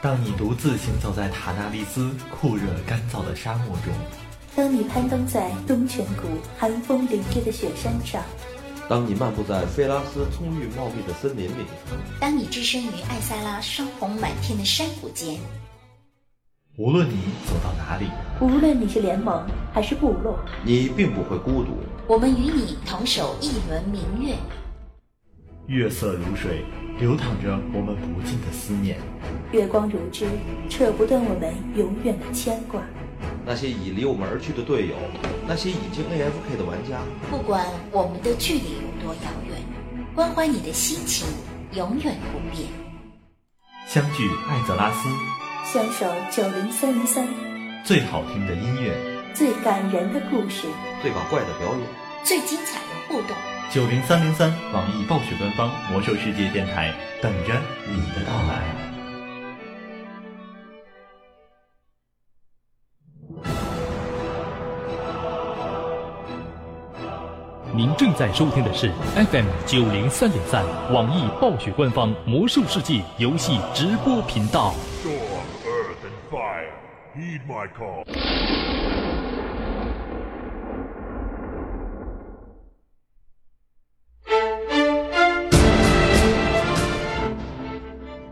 当你独自行走在塔纳利斯酷热干燥的沙漠中，当你攀登在东泉谷寒风凛冽的雪山上，当你漫步在菲拉斯葱郁茂密的森林里，当你置身于艾萨拉霜红满天的山谷间，无论你走到哪里，无论你是联盟还是部落，你并不会孤独。我们与你同守一轮明月，月色如水，流淌着我们不尽的思念；月光如织，扯不断我们永远的牵挂。那些已离我们而去的队友，那些已经 AFK 的玩家，不管我们的距离有多遥远，关怀你的心情永远不变。相聚艾泽拉斯，相守90303，最好听的音乐，最感人的故事，最搞怪的表演，最精彩的互动。90303，网易暴雪官方魔兽世界电台，等着你的到来。您正在收听的是 FM 90303，网易暴雪官方《魔兽世界》游戏直播频道。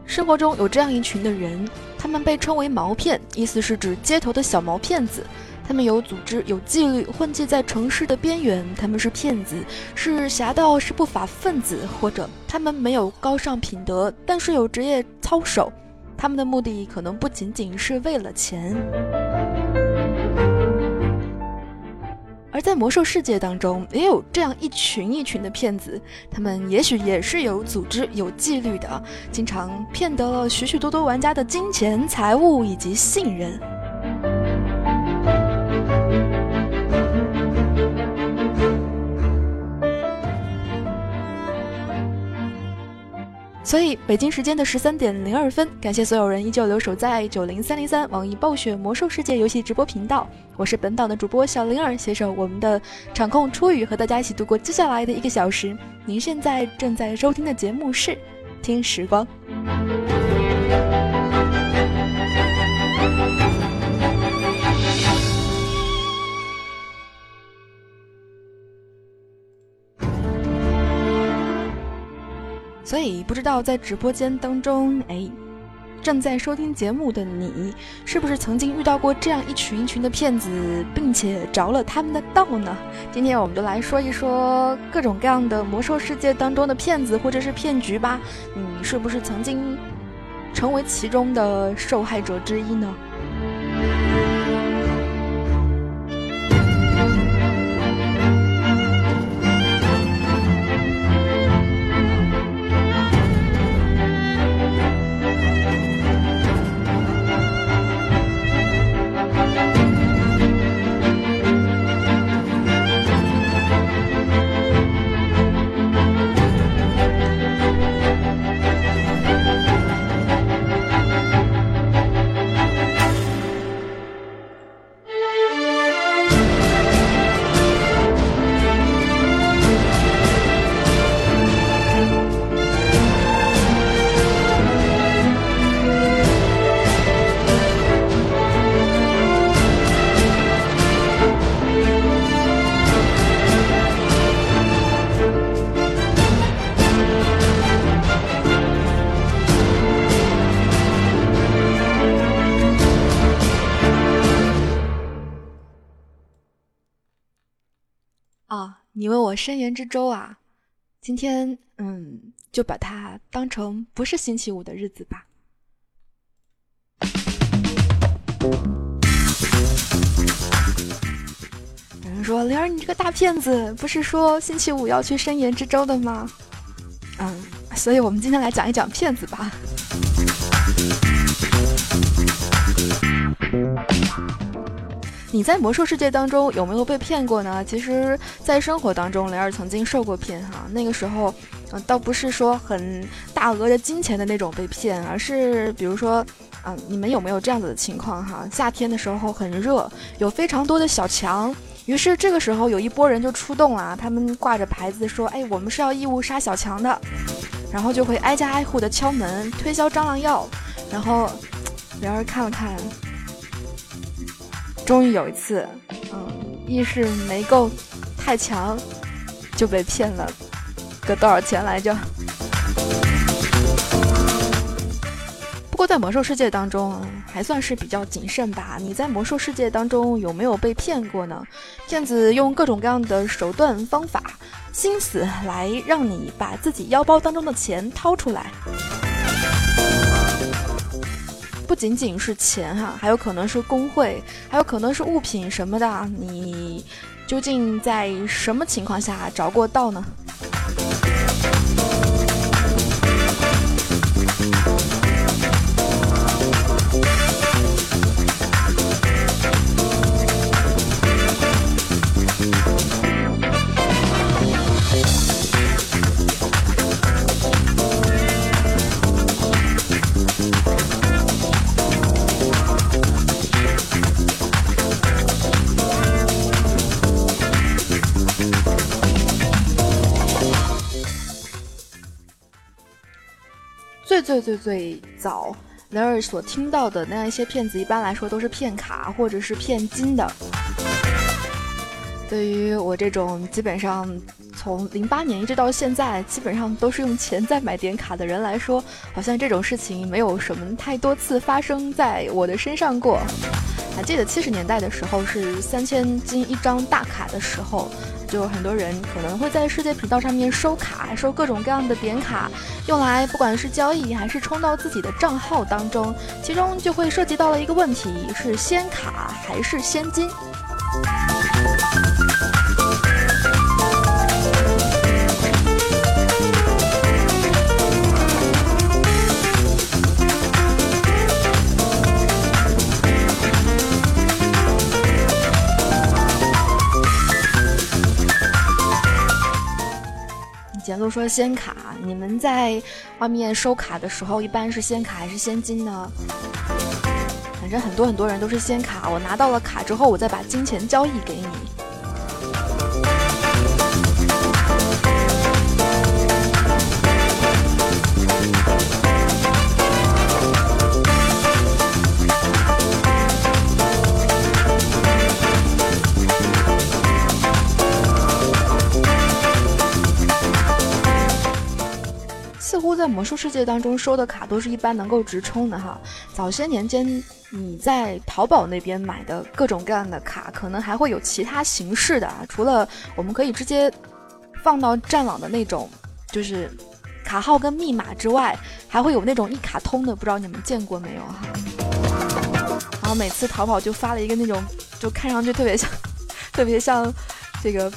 生活中有这样一群的人，他们被称为毛片，意思是指街头的小毛骗子。他们有组织、有纪律，混迹在城市的边缘。他们是骗子，是侠盗，是不法分子，或者他们没有高尚品德，但是有职业操守。他们的目的可能不仅仅是为了钱。而在魔兽世界当中，也有这样一群的骗子，他们也许也是有组织、有纪律的，经常骗得了许许多多玩家的金钱、财物以及信任。所以，北京时间的13:02，感谢所有人依旧留守在90303网易暴雪魔兽世界游戏直播频道。我是本档的主播小灵儿，携手我们的场控初雨，和大家一起度过接下来的1个小时。您现在正在收听的节目是《听时光》。所以不知道在直播间当中，正在收听节目的你，是不是曾经遇到过这样一群的骗子，并且着了他们的道呢？今天我们就来说一说各种各样的魔兽世界当中的骗子或者是骗局吧。你是不是曾经成为其中的受害者之一呢？你问我深言之舟啊，今天就把它当成不是星期五的日子吧。有人说：“灵儿，你这个大骗子，不是说星期五要去深言之舟的吗？”所以我们今天来讲一讲骗子吧。你在魔兽世界当中有没有被骗过呢？其实在生活当中，雷尔曾经受过骗哈。那个时候倒不是说很大额的金钱的那种被骗，而是比如说你们有没有这样子的情况哈？夏天的时候很热，有非常多的小强，于是这个时候有一波人就出动了，他们挂着牌子说：“我们是要义务杀小强的。”然后就会挨家挨户的敲门推销蟑螂药，然后苗儿看了看，终于有一次意识没够太强，就被骗了个多少钱来着。不过在魔兽世界当中还算是比较谨慎吧。你在魔兽世界当中有没有被骗过呢？骗子用各种各样的手段方法心思来让你把自己腰包当中的钱掏出来，不仅仅是钱哈，还有可能是工会，还有可能是物品什么的。你究竟在什么情况下着过道呢？最早雷尔所听到的那样一些骗子，一般来说都是骗卡或者是骗金的。对于我这种基本上从08年一直到现在基本上都是用钱在买点卡的人来说，好像这种事情没有什么太多次发生在我的身上过。还记得70年代的时候是3000金一张大卡的时候，就很多人可能会在世界频道上面收卡，收各种各样的点卡，用来不管是交易还是充到自己的账号当中，其中就会涉及到了一个问题，是先卡还是先金。简路说先卡，你们在外面收卡的时候一般是先卡还是先金呢？反正很多人都是先卡，我拿到了卡之后我再把金钱交易给你。在魔兽世界当中收的卡都是一般能够直充的哈。早些年间你在淘宝那边买的各种各样的卡可能还会有其他形式的啊，除了我们可以直接放到战网的那种就是卡号跟密码之外，还会有那种一卡通的，不知道你们见过没有哈。然后每次淘宝就发了一个那种就看上去特别像这个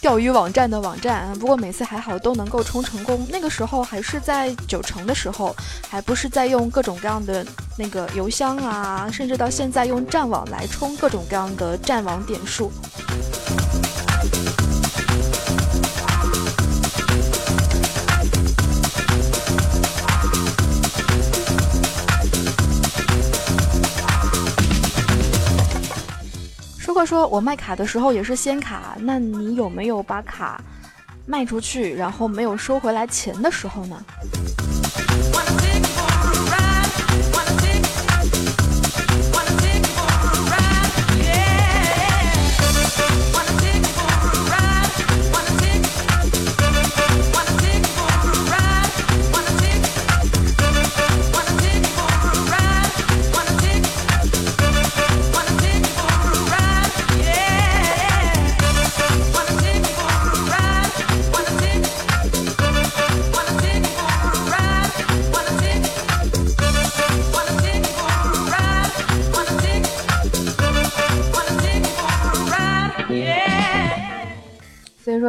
钓鱼网站的网站，不过每次还好都能够充成功。那个时候还是在9成的时候，还不是在用各种各样的那个邮箱啊，甚至到现在用战网来充各种各样的战网点数。说我卖卡的时候也是先卡，那你有没有把卡卖出去然后没有收回来钱的时候呢？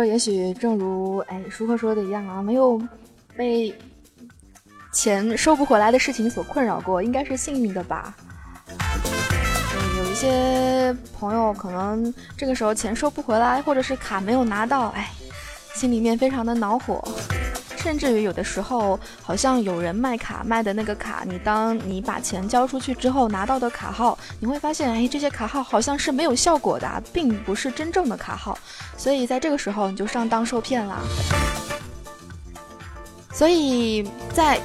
也许正如舒克说的一样啊，没有被钱收不回来的事情所困扰过，应该是幸运的吧。有一些朋友可能这个时候钱收不回来，或者是卡没有拿到，心里面非常的恼火。甚至于有的时候好像有人卖卡卖的那个卡，你当你把钱交出去之后拿到的卡号，你会发现这些卡号好像是没有效果的，并不是真正的卡号，所以在这个时候你就上当受骗啦。所以在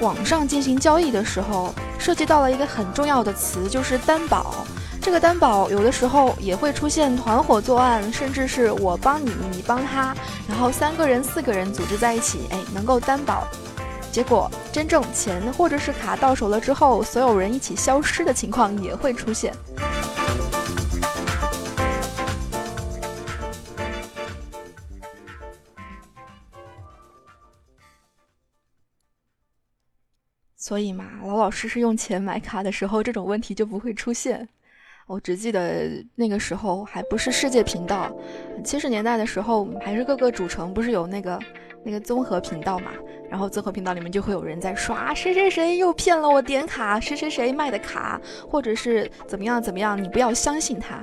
网上进行交易的时候，涉及到了一个很重要的词，就是担保。这个担保有的时候也会出现团伙作案，甚至是我帮你，你帮他，然后3个人、4个人组织在一起，能够担保。结果真正钱或者是卡到手了之后，所有人一起消失的情况也会出现。所以嘛，老老实实用钱买卡的时候，这种问题就不会出现。我只记得那个时候还不是世界频道，70年代的时候还是各个主城不是有那个综合频道嘛，然后综合频道里面就会有人在刷谁谁谁又骗了我点卡，谁谁谁卖的卡，或者是怎么样怎么样，你不要相信他。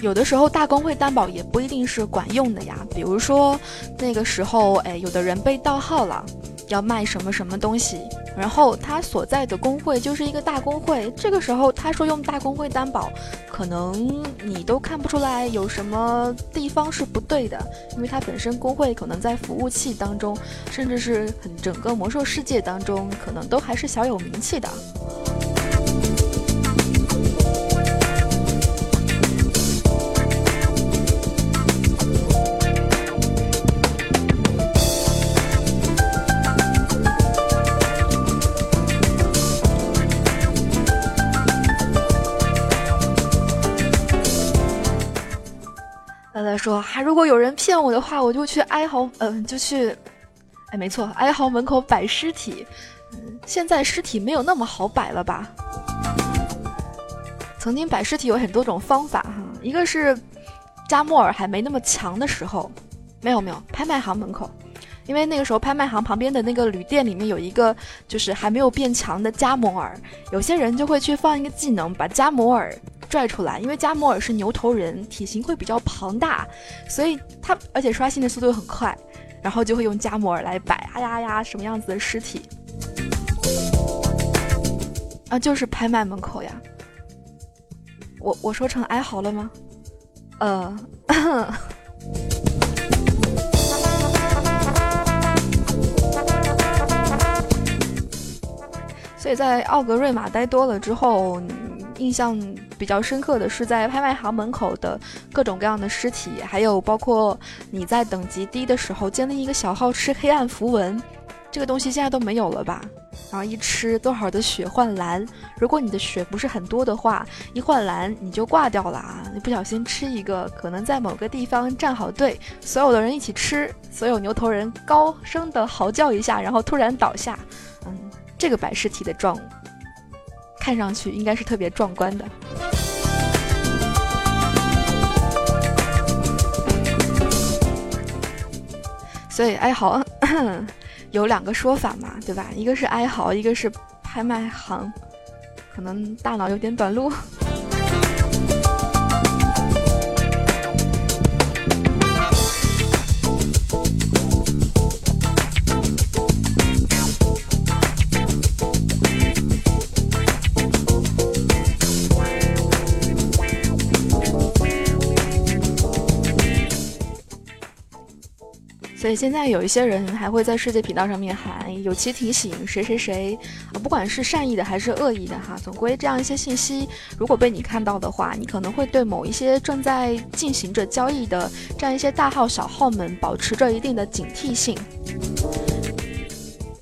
有的时候大公会担保也不一定是管用的呀，比如说那个时候有的人被盗号了，要卖什么什么东西，然后他所在的工会就是一个大公会，这个时候他说用大公会担保，可能你都看不出来有什么地方是不对的，因为他本身工会可能在服务器当中，甚至是整个魔兽世界当中，可能都还是小有名气的。说如果有人骗我的话，我就去哀嚎，没错，哀嚎门口摆尸体。现在尸体没有那么好摆了吧？曾经摆尸体有很多种方法哈，一个是加莫尔还没那么强的时候，没有，拍卖行门口，因为那个时候拍卖行旁边的那个旅店里面有一个就是还没有变强的加摩尔，有些人就会去放一个技能把加摩尔拽出来，因为加摩尔是牛头人，体型会比较庞大，所以他而且刷新的速度很快，然后就会用加摩尔来摆什么样子的尸体啊，就是拍卖门口呀。我说成哀嚎了吗？所以在奥格瑞玛待多了之后，印象比较深刻的是在拍卖行门口的各种各样的尸体，还有包括你在等级低的时候建立一个小号吃黑暗符文，这个东西现在都没有了吧，然后一吃多少的血换蓝，如果你的血不是很多的话，一换蓝你就挂掉了啊！你不小心吃一个，可能在某个地方站好队，所有的人一起吃，所有牛头人高声的嚎叫一下，然后突然倒下，这个摆尸体的状物看上去应该是特别壮观的。所以哀嚎有2个说法嘛，对吧？一个是哀嚎，一个是拍卖行，可能大脑有点短路。所以现在有一些人还会在世界频道上面喊有其提醒谁谁谁，不管是善意的还是恶意的哈，总归这样一些信息如果被你看到的话，你可能会对某一些正在进行着交易的这样一些大号小号们保持着一定的警惕性。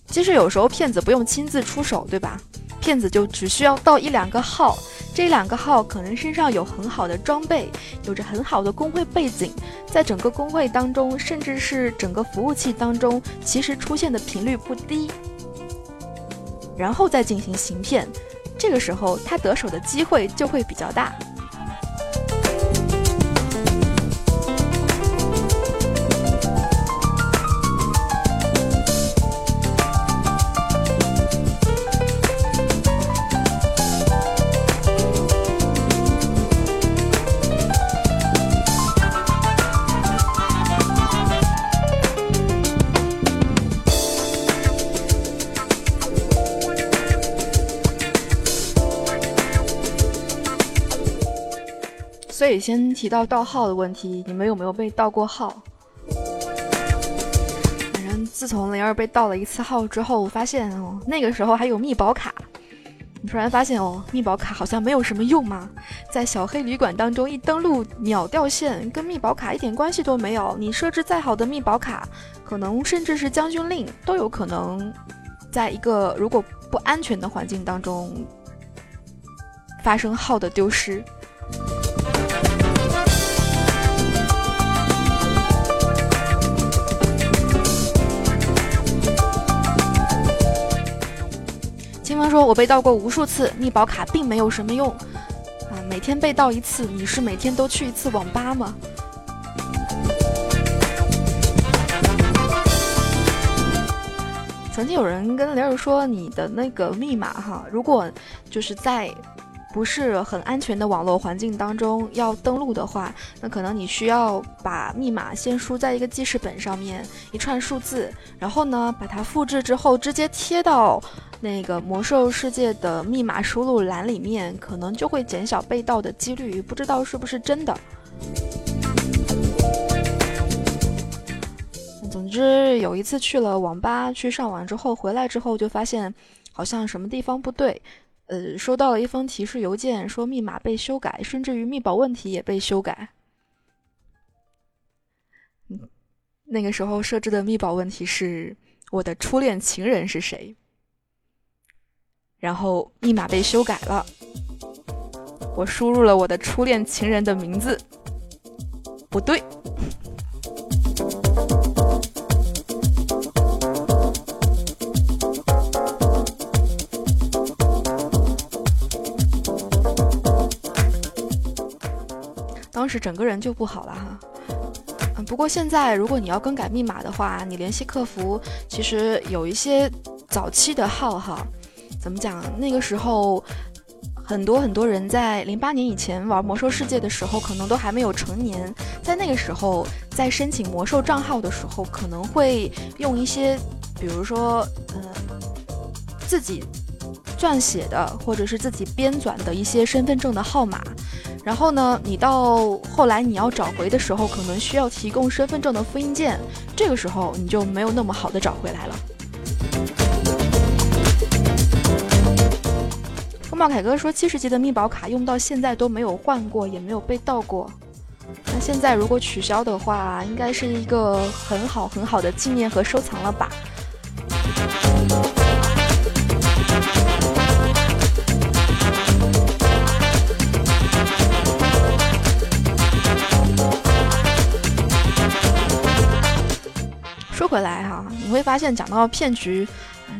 其实有时候骗子不用亲自出手，对吧？骗子就只需要到1-2个号，这2个号可能身上有很好的装备，有着很好的工会背景，在整个工会当中，甚至是整个服务器当中，其实出现的频率不低，然后再进行行骗，这个时候他得手的机会就会比较大。所以先提到盗号的问题，你们有没有被盗过号？反正自从02被盗了一次号之后，我发现哦，那个时候还有密保卡。你突然发现哦，密保卡好像没有什么用嘛，在小黑旅馆当中一登录秒掉线，跟密保卡一点关系都没有。你设置再好的密保卡，可能甚至是将军令，都有可能在一个如果不安全的环境当中发生号的丢失。说我被盗过无数次，密保卡并没有什么用啊！每天被盗一次，你是每天都去一次网吧吗？曾经有人跟雷儿说，你的那个密码哈，如果就是在不是很安全的网络环境当中要登录的话，那可能你需要把密码先输在一个记事本上面，一串数字，然后呢把它复制之后直接贴到那个魔兽世界的密码输入栏里面，可能就会减小被盗的几率，不知道是不是真的。总之有一次去了网吧，去上网之后回来之后就发现好像什么地方不对，收到了一封提示邮件，说密码被修改，甚至于密保问题也被修改。那个时候设置的密保问题是我的初恋情人是谁，然后密码被修改了，我输入了我的初恋情人的名字，不对。当时整个人就不好了哈。不过现在如果你要更改密码的话，你联系客服，其实有一些早期的号哈，怎么讲，那个时候很多人在08年以前玩魔兽世界的时候，可能都还没有成年，在那个时候在申请魔兽账号的时候，可能会用一些比如说自己撰写的或者是自己编纂的一些身份证的号码，然后呢你到后来你要找回的时候，可能需要提供身份证的复印件，这个时候你就没有那么好的找回来了。风暴凯哥说70级的密保卡用到现在都没有换过，也没有被盗过，那现在如果取消的话，应该是一个很好的纪念和收藏了吧。回来哈，你会发现讲到骗局，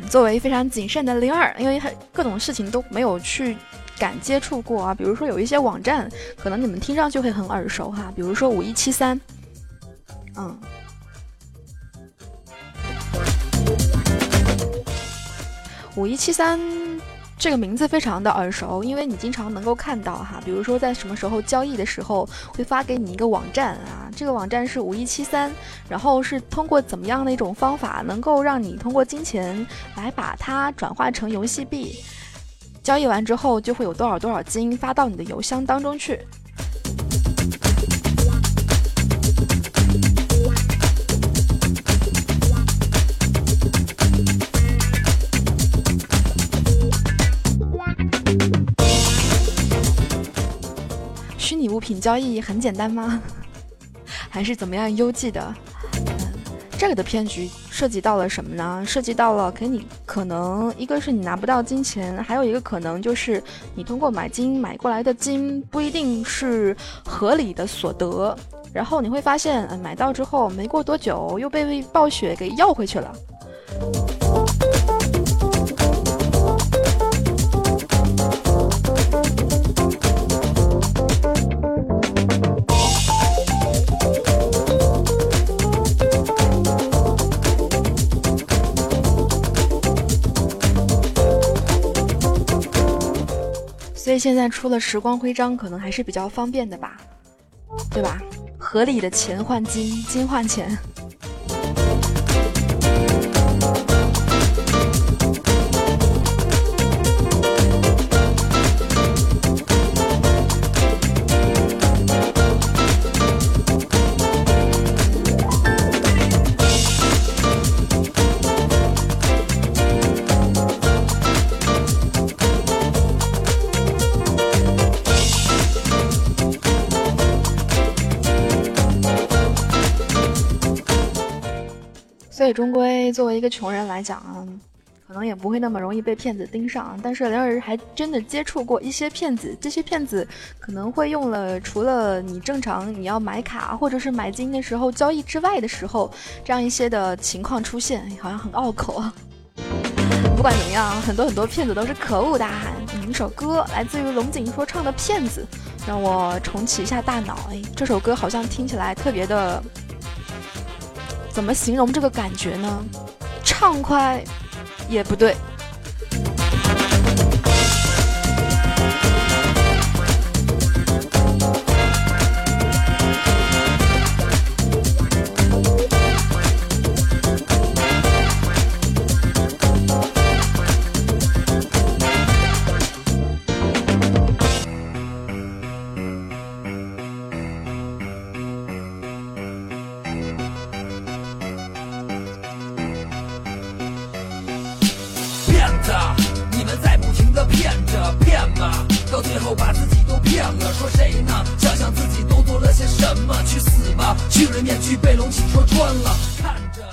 作为非常谨慎的02，因为他各种事情都没有去敢接触过啊。比如说有一些网站，可能你们听上去会很耳熟哈，比如说5173，5173这个名字非常的耳熟，因为你经常能够看到哈，比如说在什么时候交易的时候会发给你一个网站啊，这个网站是5173，然后是通过怎么样的一种方法能够让你通过金钱来把它转化成游戏币，交易完之后就会有多少金发到你的邮箱当中去。虚拟物品交易很简单吗？还是怎么样邮寄的？这个的骗局涉及到了什么呢？涉及到了给你可能一个是你拿不到金钱，还有一个可能就是你通过买金买过来的金不一定是合理的所得，然后你会发现买到之后没过多久又被暴雪给要回去了。所以现在出了时光徽章，可能还是比较方便的吧，对吧？合理的钱换金，金换钱。所以终归作为一个穷人来讲啊，可能也不会那么容易被骗子盯上。但是梁老师还真的接触过一些骗子，这些骗子可能会用了除了你正常你要买卡或者是买金的时候交易之外的时候，这样一些的情况出现，好像很拗口啊。不管怎么样，很多骗子都是可恶大汉。一首歌来自于龙井说唱的《骗子》，让我重启一下大脑。哎，这首歌好像听起来特别的，怎么形容这个感觉呢？畅快也不对。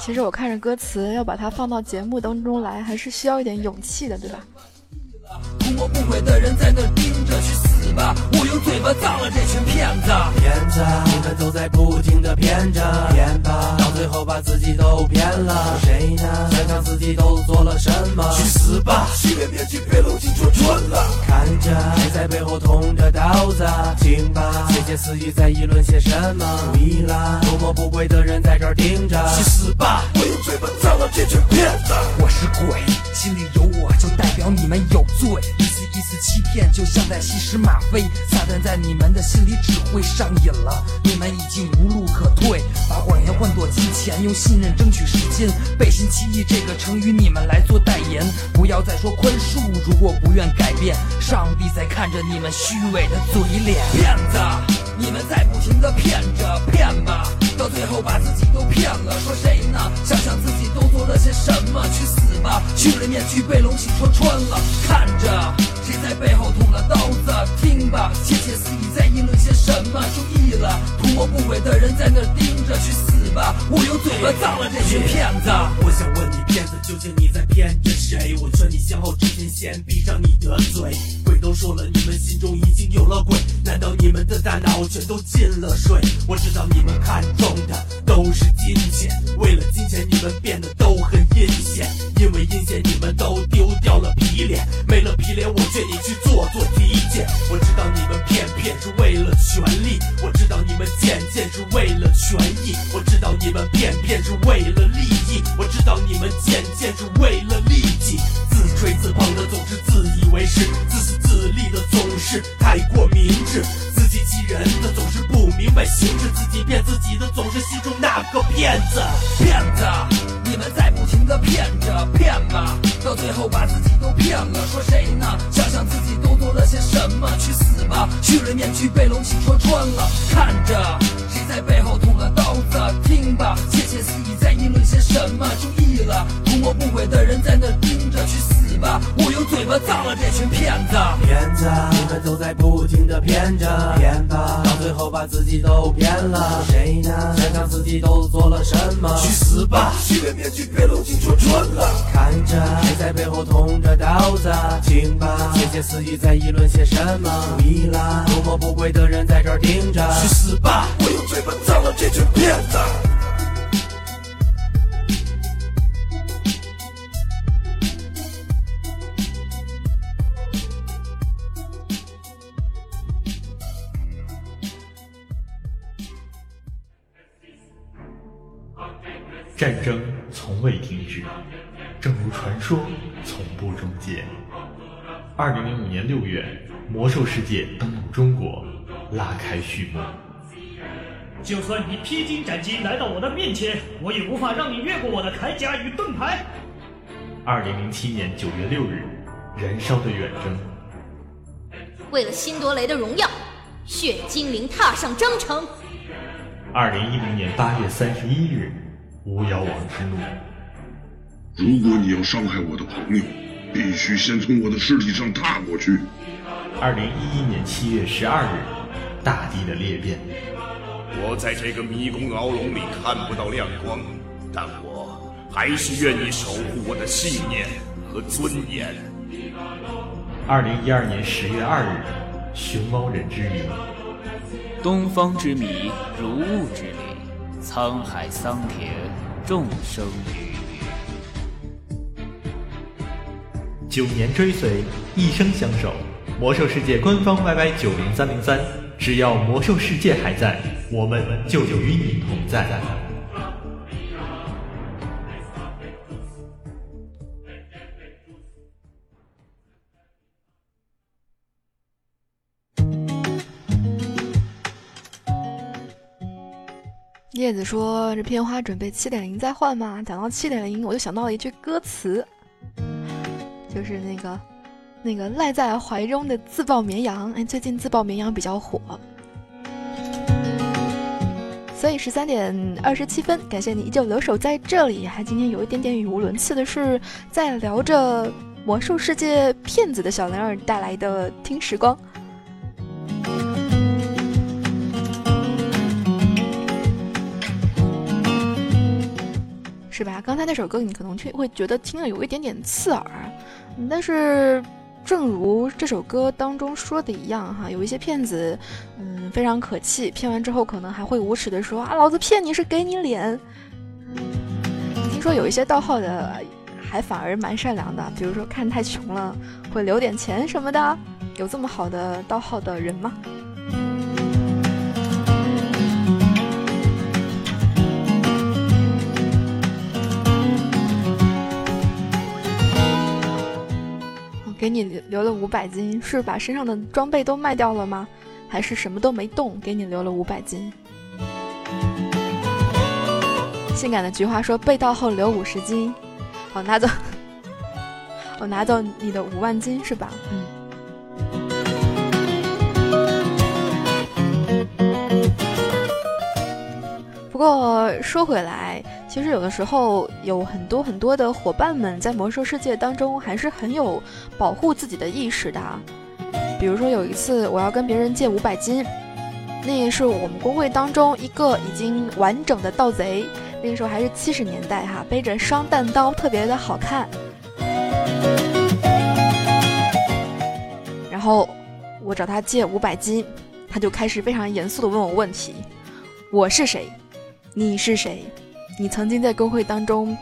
其实我看着歌词，要把它放到节目当中来，还是需要一点勇气的，对吧？图谋不轨的人在那盯着，去死吧！我用嘴巴葬了这群骗子！骗子，你们都在不停的骗着，骗吧，到最后把自己都骗了。谁呢？想想自己都做了什么？去死吧！洗脸面具被龙井戳穿了。看着谁在背后捅着刀子？听吧，窃窃私语在议论些什么？注意啦，图谋不轨的人在这儿盯着。去死吧！我用嘴巴葬了这群骗子！我是鬼，心里有我，就代表你们有罪。一次欺骗，就像在吸食吗啡，撒旦在你们的心里只会上瘾了，你们已经无路可退，把谎言换作金钱，用信任争取时间。背信弃义这个成语你们来做代言，不要再说宽恕，如果不愿改变，上帝在看着你们虚伪的嘴脸。骗子，你们在不停的骗着，骗吧，到最后把自己都骗了。说谁呢？想想自己都做了些什么？去死吧！虚伪面具被龙井戳穿了。看着谁在背后捅了刀子？听吧，窃窃私语在议论些什么？注意了，图谋不轨的人在那盯着。去死吧！我用嘴巴葬了这群骗子。我想问你，骗子，究竟你在骗着谁？我劝你向后之前先闭上你的嘴。鬼都说了，你们心中已经有了鬼，难道你们的大脑全都进了水？我知道你们看中的都是金钱，为了金钱你们变得都很阴险，因为阴险你们都丢掉了皮脸，没了皮脸我劝你去做体检。我知道你们骗是为了权力，我知道你们见是为了权益，我知道你们骗是为了利益，我知道你们见是为了利己。自吹自捧的总是自以为是，自私自利的总是太过明智，自欺欺人的总是不明白形势，自己骗自己的总是心中那个骗子。骗子，你们在不停的骗着，骗吧，到最后把自己都骗了。说谁呢？想想自己都做了些什么？去死吧！虚伪面具被龙井戳穿了。看着谁在背后捅了刀子？听吧，窃窃私语在议论些什么？注意了，图谋不轨的人在那盯着。去死！我用嘴巴葬了这群骗子！骗子，你们都在不停的骗着，骗吧，到最后把自己都骗了。谁呢？想想自己都做了什么？去死吧！洗脸面具被龙井戳穿了。看着谁在背后捅着刀子？听吧，窃窃私语在议论些什么？注意啦，图谋不轨的人在这儿盯着。去死吧！我用嘴巴葬了这群骗子！战争从未停止，正如传说从不终结。2005年6月，魔兽世界登陆中国，拉开序幕。就算你披荆斩棘来到我的面前，我也无法让你越过我的铠甲与盾牌。2007年9月6日，燃烧的远征。为了辛德雷的荣耀，血精灵踏上征程。2010年8月31日。巫妖王之怒。如果你要伤害我的朋友，必须先从我的尸体上踏过去。2011年7月12日，大地的裂变。我在这个迷宫牢笼里看不到亮光，但我还是愿意守护我的信念和尊严。2012年10月2日，熊猫人之谜。东方之谜，如雾之谜，沧海桑田，众生鱼鱼。9年追随，一生相守。魔兽世界官方 YY90303， 只要魔兽世界还在，我们就与你同在。叶子说：“这片花准备7.0再换吗？”讲到7.0，我就想到了一句歌词，就是那个赖在怀中的自抱绵羊。哎，最近自抱绵羊比较火，所以13:27，感谢你依旧留守在这里。还今天有一点点语无伦次的是，在聊着《魔兽世界》骗子的小灵儿带来的听时光。是吧？刚才那首歌你可能会觉得听了有一点点刺耳，但是正如这首歌当中说的一样哈，有一些骗子非常可气，骗完之后可能还会无耻的说啊，老子骗你是给你脸。听说有一些盗号的还反而蛮善良的，比如说看太穷了会留点钱什么的，有这么好的盗号的人吗？给你留了500斤，是把身上的装备都卖掉了吗？还是什么都没动，给你留了500斤？性感的菊花说被盗后留50斤，好拿走，我拿走你的5万斤是吧？嗯。不过说回来，其实有的时候有很多的伙伴们在魔兽世界当中还是很有保护自己的意识的。比如说有一次我要跟别人借500斤，那也是我们公会当中一个已经完整的盗贼，那个时候还是70年代哈，背着双弹刀特别的好看。然后我找他借500斤，他就开始非常严肃地问我问题，我是谁？你是谁？你曾经在公会当中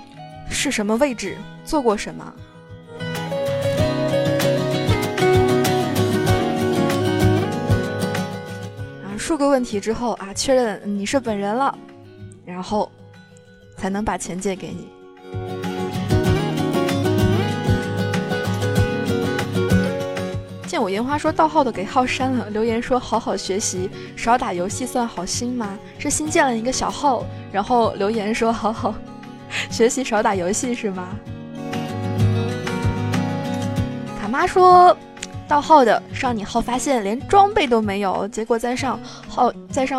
是什么位置，做过什么？数个问题之后啊，确认你是本人了，然后才能把钱借给你。见我烟花说盗号的给号删了，留言说好好学习，少打游戏算好心吗？是新建了一个小号，然后留言说好好学习少打游戏是吗？卡妈说盗号的上你号发现连装备都没有，结果在上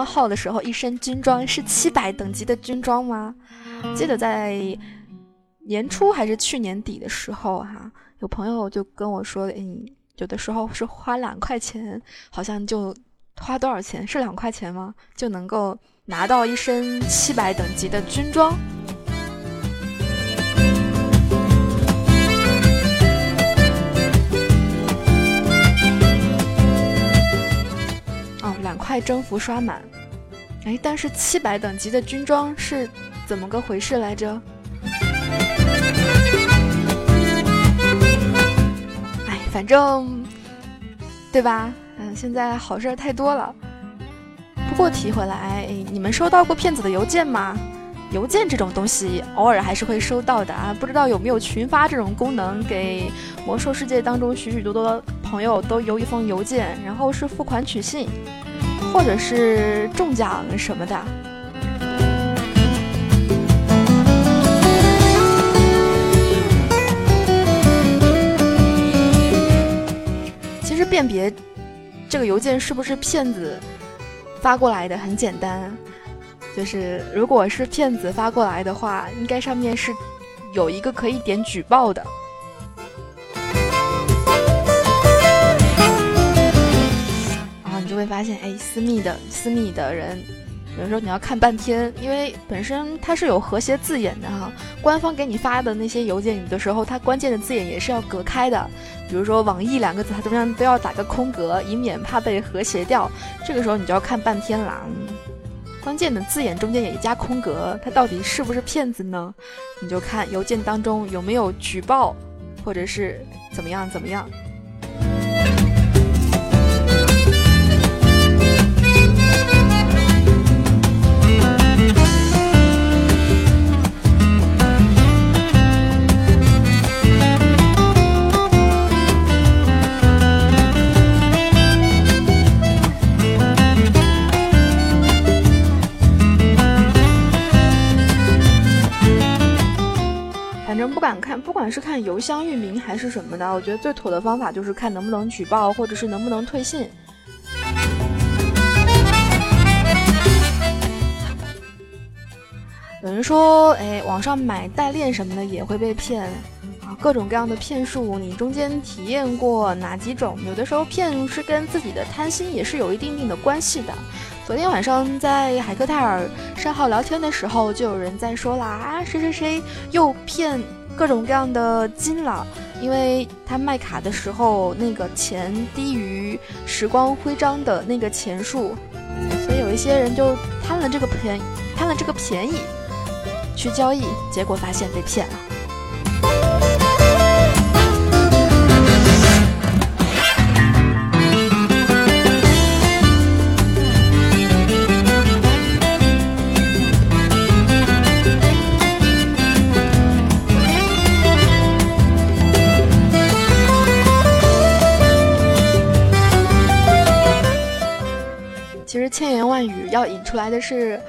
号的时候一身军装，是700等级的军装吗？记得在年初还是去年底的时候哈，有朋友就跟我说有的时候是花2块钱，好像就花多少钱，是2块钱吗？就能够拿到一身700等级的军装。哦，2块征服刷满。哎，但是700等级的军装是怎么个回事来着？哎，反正对吧？现在好事太多了。不过提回来，你们收到过骗子的邮件吗？邮件这种东西偶尔还是会收到的啊，不知道有没有群发这种功能，给魔兽世界当中许许多多朋友都邮一封邮件，然后是付款取信，或者是中奖什么的。其实辨别这个邮件是不是骗子发过来的很简单，就是如果是骗子发过来的话，应该上面是有一个可以点举报的。然后你就会发现，哎，私密的人有的时候你要看半天，因为本身它是有和谐字眼的哈。官方给你发的那些邮件，有的时候它关键的字眼也是要隔开的，比如说网易两个字，它中间都要打个空格，以免怕被和谐掉。这个时候你就要看半天啦。关键的字眼中间也加空格，它到底是不是骗子呢？你就看邮件当中有没有举报，或者是怎么样怎么样。不管是看邮箱域名还是什么的，我觉得最妥的方法就是看能不能举报，或者是能不能退信。有人说，网上买代练什么的也会被骗啊，各种各样的骗术，你中间体验过哪几种？有的时候骗是跟自己的贪心也是有一定定的关系的。昨天晚上在海克泰尔上号聊天的时候，就有人在说啦，谁谁谁又骗各种各样的金了，因为他卖卡的时候那个钱低于时光徽章的那个钱数，所以有一些人就贪了这个便宜去交易，结果发现被骗了。其实千言万语要引出来的是，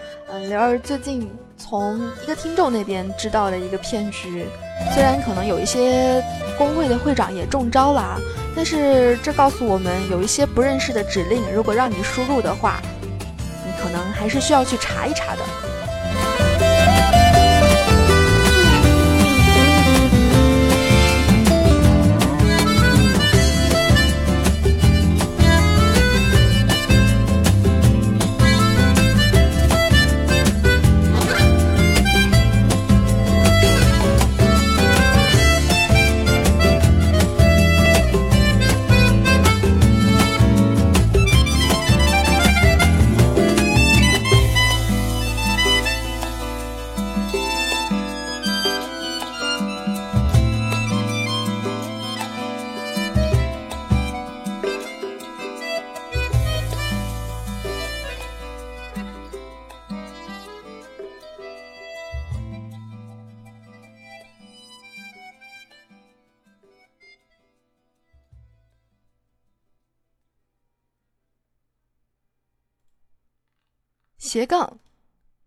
刘儿最近从一个听众那边知道的一个骗局，虽然可能有一些工会的会长也中招了，但是这告诉我们，有一些不认识的指令，如果让你输入的话，你可能还是需要去查一查的。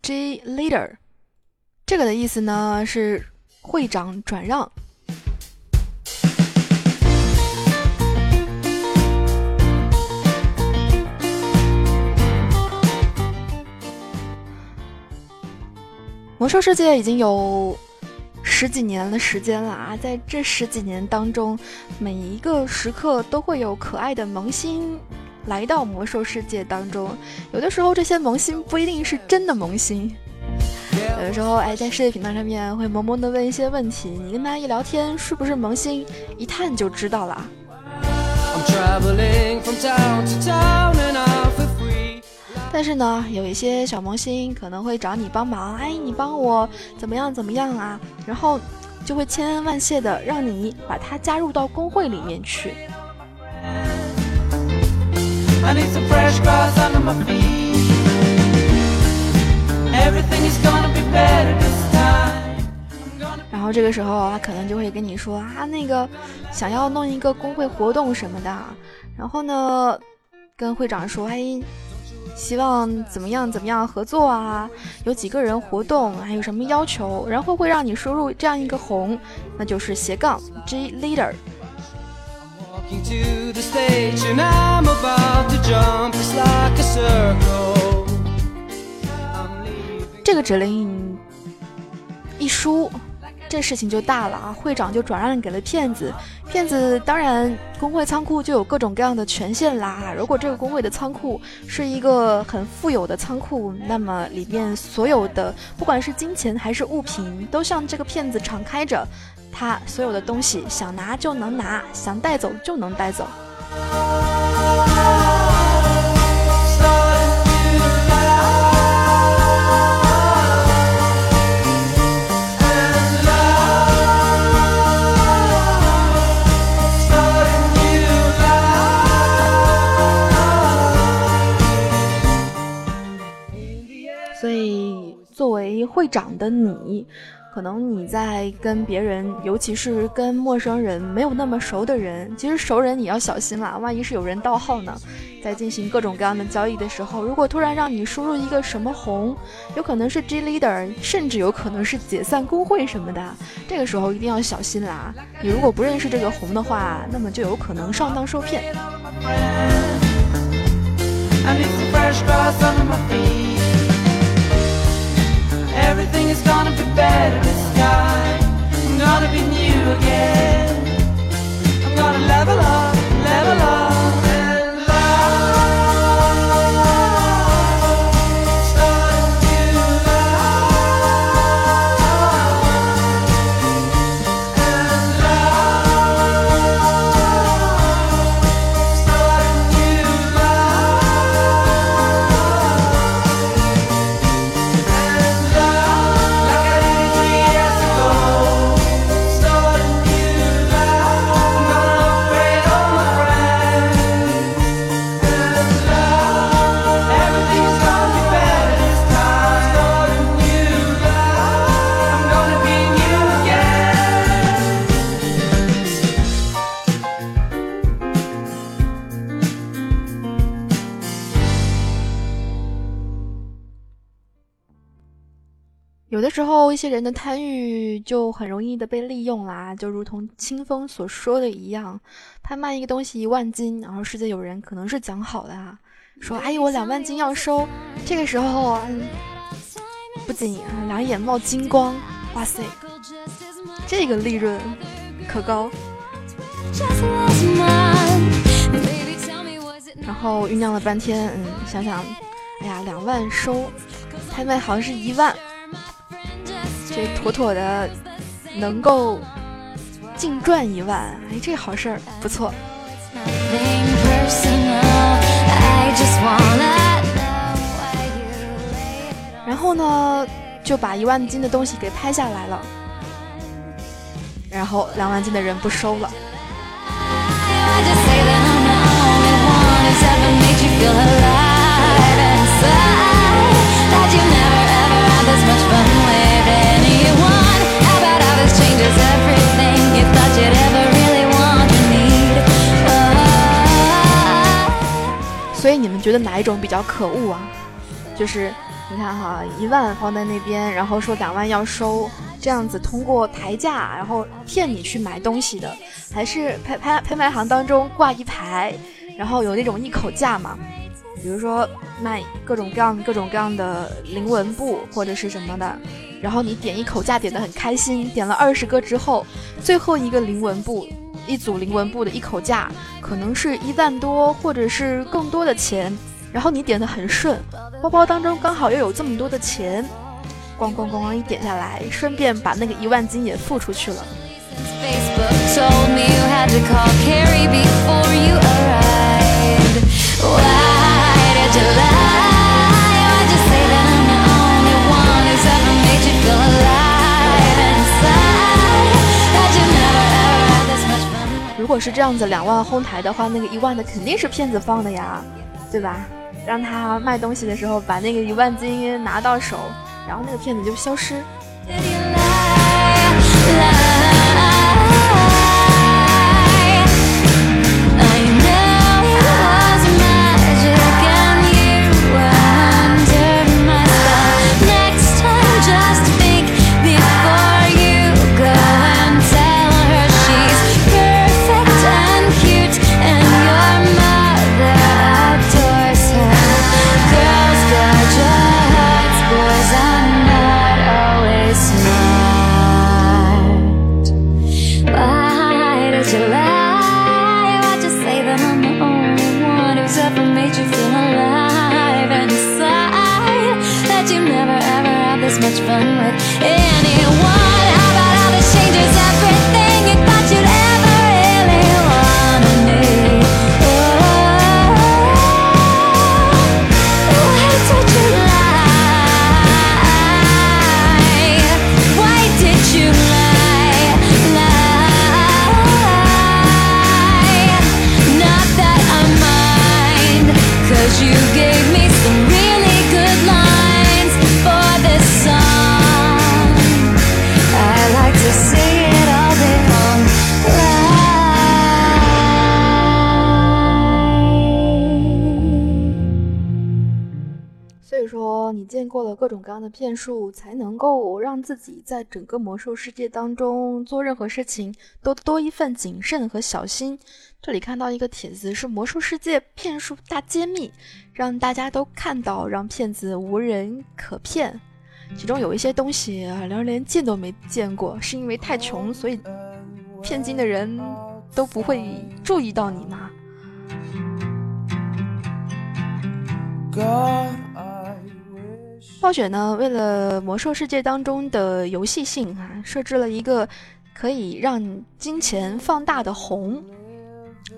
G-leader 这个的意思呢是会长转让。魔兽世界已经有十几年的时间了啊，在这十几年当中，每一个时刻都会有可爱的萌新来到魔兽世界当中，有的时候这些萌新不一定是真的萌新，有的时候在世界频道上面会萌萌的问一些问题，你跟他一聊天是不是萌新一探就知道了。但是呢，有一些小萌新可能会找你帮忙，你帮我怎么样怎么样啊，然后就会千恩万谢的让你把他加入到公会里面去。I need some fresh grass under my feet. Everything is gonna be better this time. 然后这个时候他可能就会跟你说那个想要弄一个工会活动什么的，然后呢跟会长说希望怎么样怎么样合作啊，有几个人活动，还有什么要求，然后会让你输入这样一个红，那就是G-leader。To the stage and I'm about to jump, it's like a circle. 这个指令一输，这事情就大了啊！会长就转让给了骗子，骗子当然工会仓库就有各种各样的权限啦。如果这个工会的仓库是一个很富有的仓库，那么里面所有的不管是金钱还是物品，都向这个骗子敞开着，他所有的东西想拿就能拿，想带走就能带走。所以作为会长的你，可能你在跟别人，尤其是跟陌生人，没有那么熟的人，其实熟人你要小心啦，万一是有人盗号呢，在进行各种各样的交易的时候，如果突然让你输入一个什么红，有可能是 G-leader， 甚至有可能是解散工会什么的，这个时候一定要小心啦，你如果不认识这个红的话，那么就有可能上当受骗。Everything is gonna be better this time. I'm gonna be new again. I'm gonna level up, level up.有的时候一些人的贪欲就很容易的被利用啦，就如同清风所说的一样，拍卖一个东西1万斤，然后世界有人可能是讲好的啊，说哎我2万斤要收，这个时候不仅两眼冒金光，哇塞，这个利润可高。然后酝酿了半天，想想哎呀2万收，拍卖好像是1万。这妥妥的能够净赚1万，哎，这好事儿不错。然后呢，就把1万斤的东西给拍下来了，然后2万斤的人不收了。所以你们觉得哪一种比较可恶啊？就是你看哈，1万放在那边，然后说2万要收，这样子通过抬价然后骗你去买东西的，还是拍卖行当中挂一排，然后有那种一口价嘛，比如说卖各种各样的灵纹布或者是什么的，然后你点一口价点得很开心，点了20个之后，最后一个灵纹布，一组灵纹布的一口价可能是1万多或者是更多的钱，然后你点得很顺，包包当中刚好又有这么多的钱，咣咣咣一点下来，顺便把那个1万斤也付出去了。如果是这样子2万哄抬的话，那个1万的肯定是骗子放的呀，对吧？让他卖东西的时候把那个1万斤拿到手，然后那个骗子就消失。much fun with anyone. How about how this changes everything you thought you'd ever really wanna need? Oh, why did you lie? Why did you lie? Not that I mind, 'cause you gave me some really good lines for this song. I like to sing it all day long. Lie. 所以说，你见过了各种各样的骗术，才能够让自己在整个魔兽世界当中做任何事情都多一份谨慎和小心。这里看到一个帖子是魔兽世界骗术大揭秘，让大家都看到，让骗子无人可骗。其中有一些东西连见都没见过，是因为太穷，所以骗金的人都不会注意到你吗？暴雪呢，为了魔兽世界当中的游戏性设置了一个可以让金钱放大的红，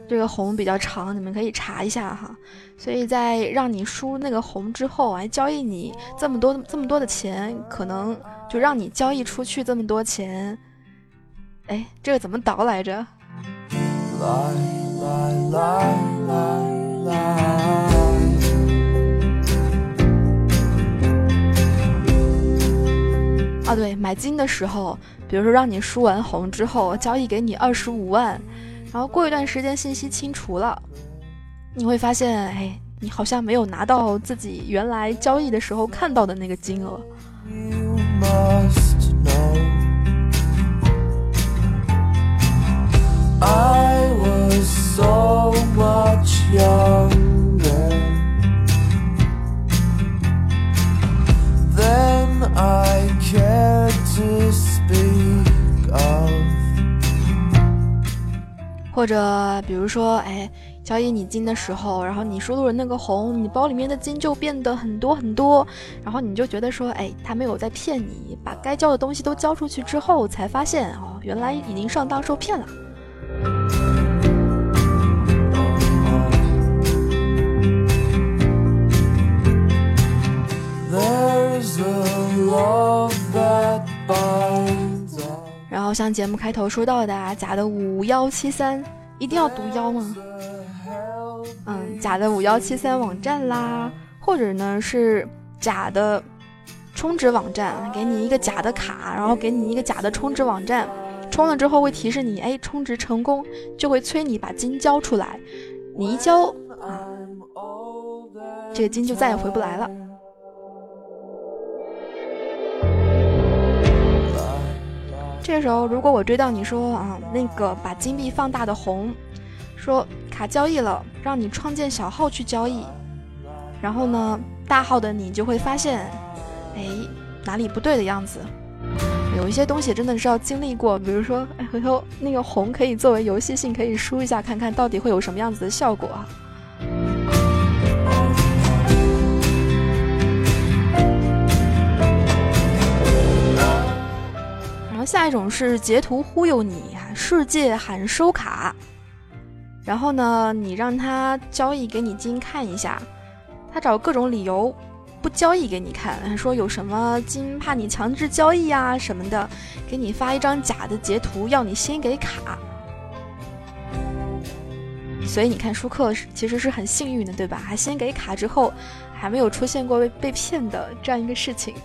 这个红比较长，你们可以查一下哈。所以在让你输那个红之后，还交易你这么多的钱，可能就让你交易出去这么多钱。哎，这个怎么倒来着？啊，对，买金的时候，比如说让你输完红之后，交易给你25万。然后过一段时间信息清除了，你会发现，哎，你好像没有拿到自己原来交易的时候看到的那个金额。或者比如说，哎，交易你金的时候，然后你输入了那个红，你包里面的金就变得很多很多，然后你就觉得说，哎，他没有在骗你，把该交的东西都交出去之后，才发现哦，原来已经上当受骗了。然后像节目开头说到的假的5173，一定要读妖吗？假的5173网站啦，或者呢是假的充值网站，给你一个假的卡，然后给你一个假的充值网站，充了之后会提示你，哎，充值成功，就会催你把金交出来，你一交这个金就再也回不来了。这个时候，如果我追到你说那个把金币放大的红，说卡交易了，让你创建小号去交易，然后呢，大号的你就会发现，哎，哪里不对的样子。有一些东西真的是要经历过，比如说，哎，回头那个红可以作为游戏性，可以输一下，看看到底会有什么样子的效果啊。下一种是截图忽悠你，世界喊收卡，然后呢，你让他交易给你金看一下，他找各种理由不交易给你看，说有什么金怕你强制交易啊什么的，给你发一张假的截图，要你先给卡。所以你看舒克其实是很幸运的，对吧？还先给卡之后，还没有出现过被骗的这样一个事情。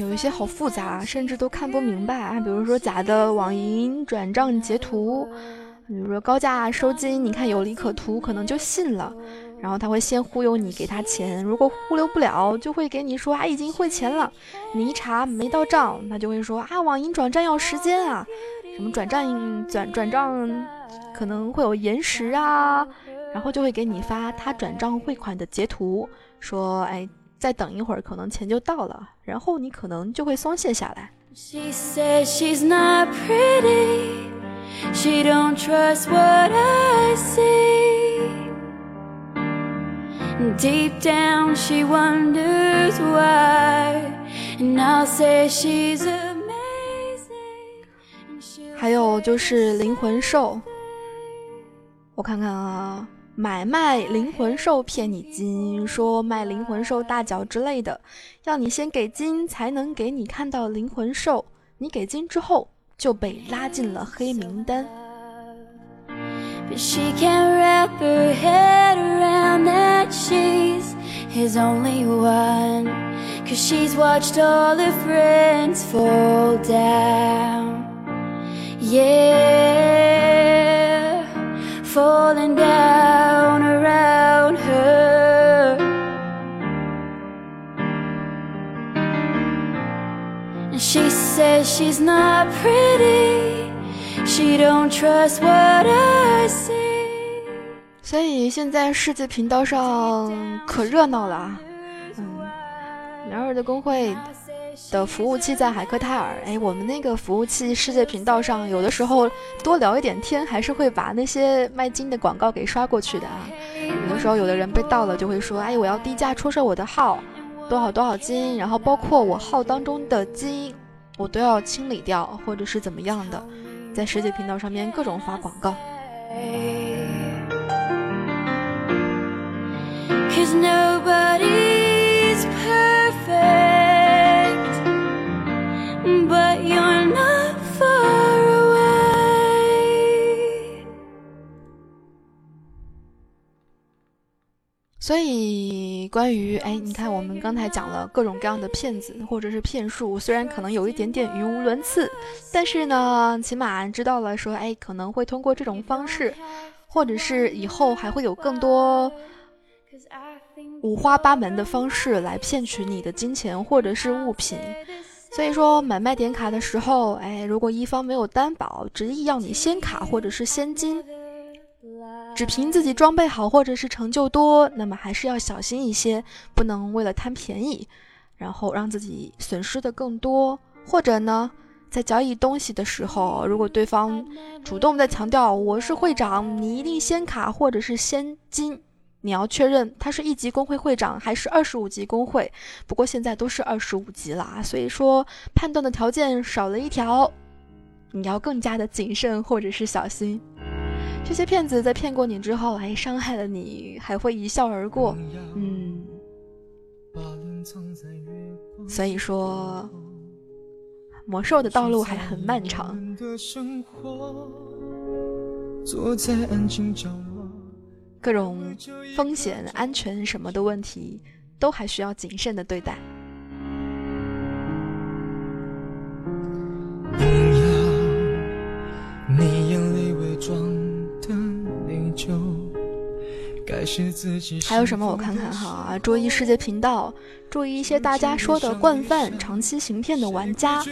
有些好复杂，甚至都看不明白。比如说假的网银转账截图，比如说高价收金，你看有利可图，可能就信了，然后他会先忽悠你给他钱，如果忽悠不了，就会给你说啊已经汇钱了，你一查没到账，他就会说啊网银转账要时间啊，什么转账可能会有延时啊，然后就会给你发他转账汇款的截图，说哎再等一会儿可能钱就到了，然后你可能就会松懈下来。She says she's not pretty, she don't trust what I see. Deep down she wonders why, and I'll say she's amazing. 还有就是灵魂兽，我看看啊，买卖灵魂兽骗你金，说卖灵魂兽大脚之类的，要你先给金才能给你看到灵魂兽，你给金之后就被拉进了黑名单。Falling down around her, and she says she's not pretty, she don't trust what I see. 所以现在世界频道上可热闹了啊！然后的公会的服务器在海克泰尔，哎，我们那个服务器世界频道上，有的时候多聊一点天，还是会把那些卖金的广告给刷过去的啊。有的时候，有的人被盗了，就会说，哎，我要低价出售我的号，多少多少金，然后包括我号当中的金，我都要清理掉，或者是怎么样的，在世界频道上面各种发广告。Cause nobody's perfect.But you're not far away. 所以关于你看我们刚才讲了各种各样的骗子或者是骗术，虽然可能有一点点语无伦次，但是呢起码知道了说可能会通过这种方式，或者是以后还会有更多五花八门的方式来骗取你的金钱或者是物品。所以说买卖点卡的时候，如果一方没有担保，执意要你先卡或者是先金，只凭自己装备好或者是成就多，那么还是要小心一些，不能为了贪便宜，然后让自己损失的更多。或者呢，在交易东西的时候，如果对方主动在强调我是会长，你一定先卡或者是先金，你要确认他是一级工会会长还是25级工会，不过现在都是25级啦，所以说判断的条件少了一条，你要更加的谨慎或者是小心。这些骗子在骗过你之后，还伤害了你，还会一笑而过。所以说魔兽的道路还很漫长。各种风险、安全什么的问题，都还需要谨慎的对待。还有什么？我看看哈，注意世界频道，注意一些大家说的惯犯、长期行骗的玩家。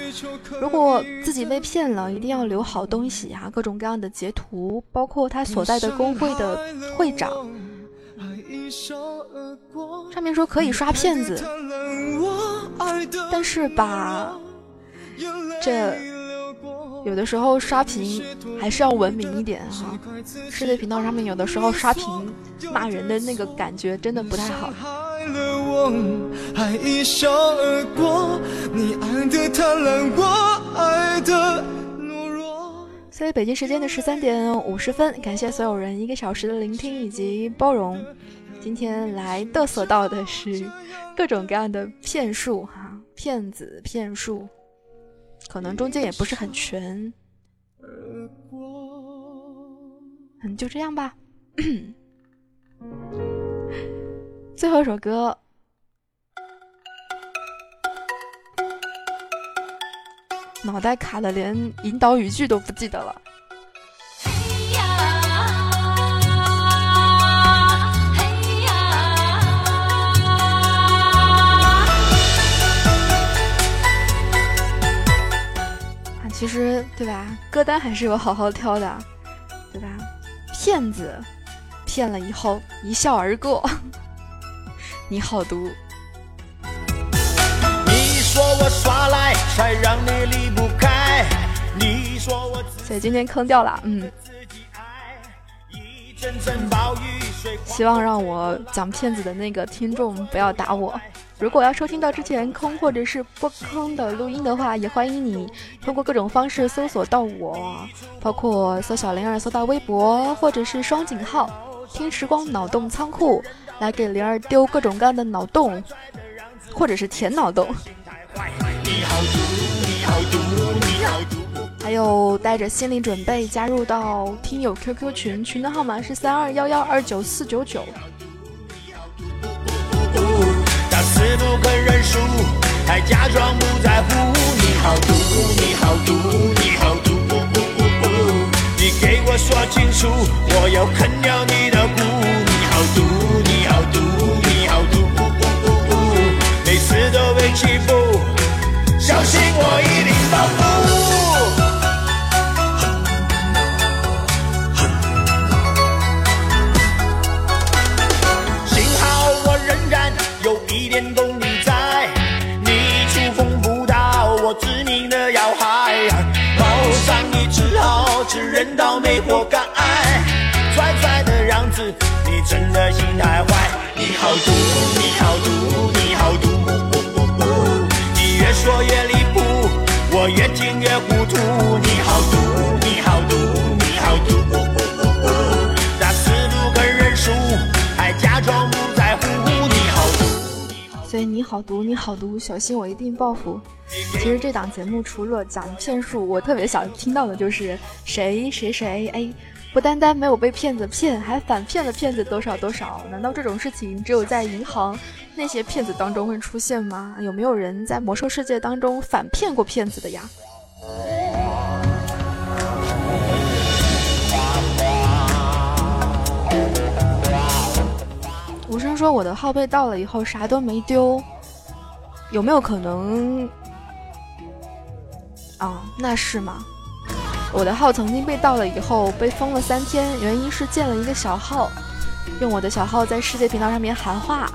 如果自己被骗了，一定要留好东西啊，各种各样的截图，包括他所在的工会的会长。上面说可以刷骗子，但是吧，这。有的时候刷屏还是要文明一点哈，世界频道上面有的时候刷屏骂人的那个感觉真的不太好。所以北京时间的13:50，感谢所有人1个小时的聆听以及包容。今天来嘚瑟到的是各种各样的骗术哈，骗子骗术。可能中间也不是很全，就这样吧。最后一首歌，脑袋卡的连引导语句都不记得了。对吧？歌单还是有好好挑的，对吧？骗子骗了以后一笑而过，你好毒。你说我耍赖，才让你离不开。你说我所以今天坑掉了，希望让我讲骗子的那个听众不要打我。如果要收听到之前坑或者是不坑的录音的话，也欢迎你通过各种方式搜索到我，包括搜小灵儿，搜到微博或者是双井号听时光脑洞仓库，来给灵儿丢各种各样的脑洞，或者是填脑洞。还有带着心理准备加入到听友 QQ 群，群的号码是3211294999。不肯认输，还假装不在乎。你好毒，你好毒，你好毒！你给我说清楚，我要啃掉你的骨。你好毒，你好毒，你好毒！每次都被欺负，小心我一定报复。功力在，你触碰不到我致命的要害，抱上你只好只人到没活该，拽拽的样子，你真的心太坏。你好毒，你好毒，你好毒！你越说越离谱，我越听越糊涂。你好毒，你好毒，你好毒！打死不肯认输，还假装不在乎。所以你好毒，你好毒，小心我一定报复。其实这档节目除了讲骗术，我特别想听到的就是谁谁谁，哎，不单单没有被骗子骗，还反骗了骗子多少多少。难道这种事情只有在银行那些骗子当中会出现吗？有没有人在魔兽世界当中反骗过骗子的呀？无声说我的号被盗了以后啥都没丢，有没有可能啊？那是吗？我的号曾经被盗了以后被封了3天，原因是建了一个小号，用我的小号在世界频道上面喊话。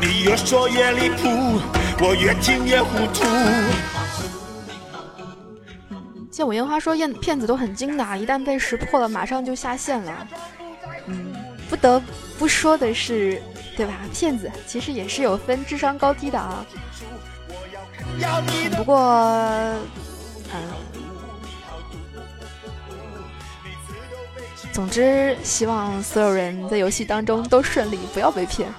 你越说越离谱，我越听越糊涂。见我烟花说骗子都很精打，一旦被识破了马上就下线了。不得不说的是，对吧，骗子其实也是有分智商高低的啊。不过总之希望所有人在游戏当中都顺利，不要被骗。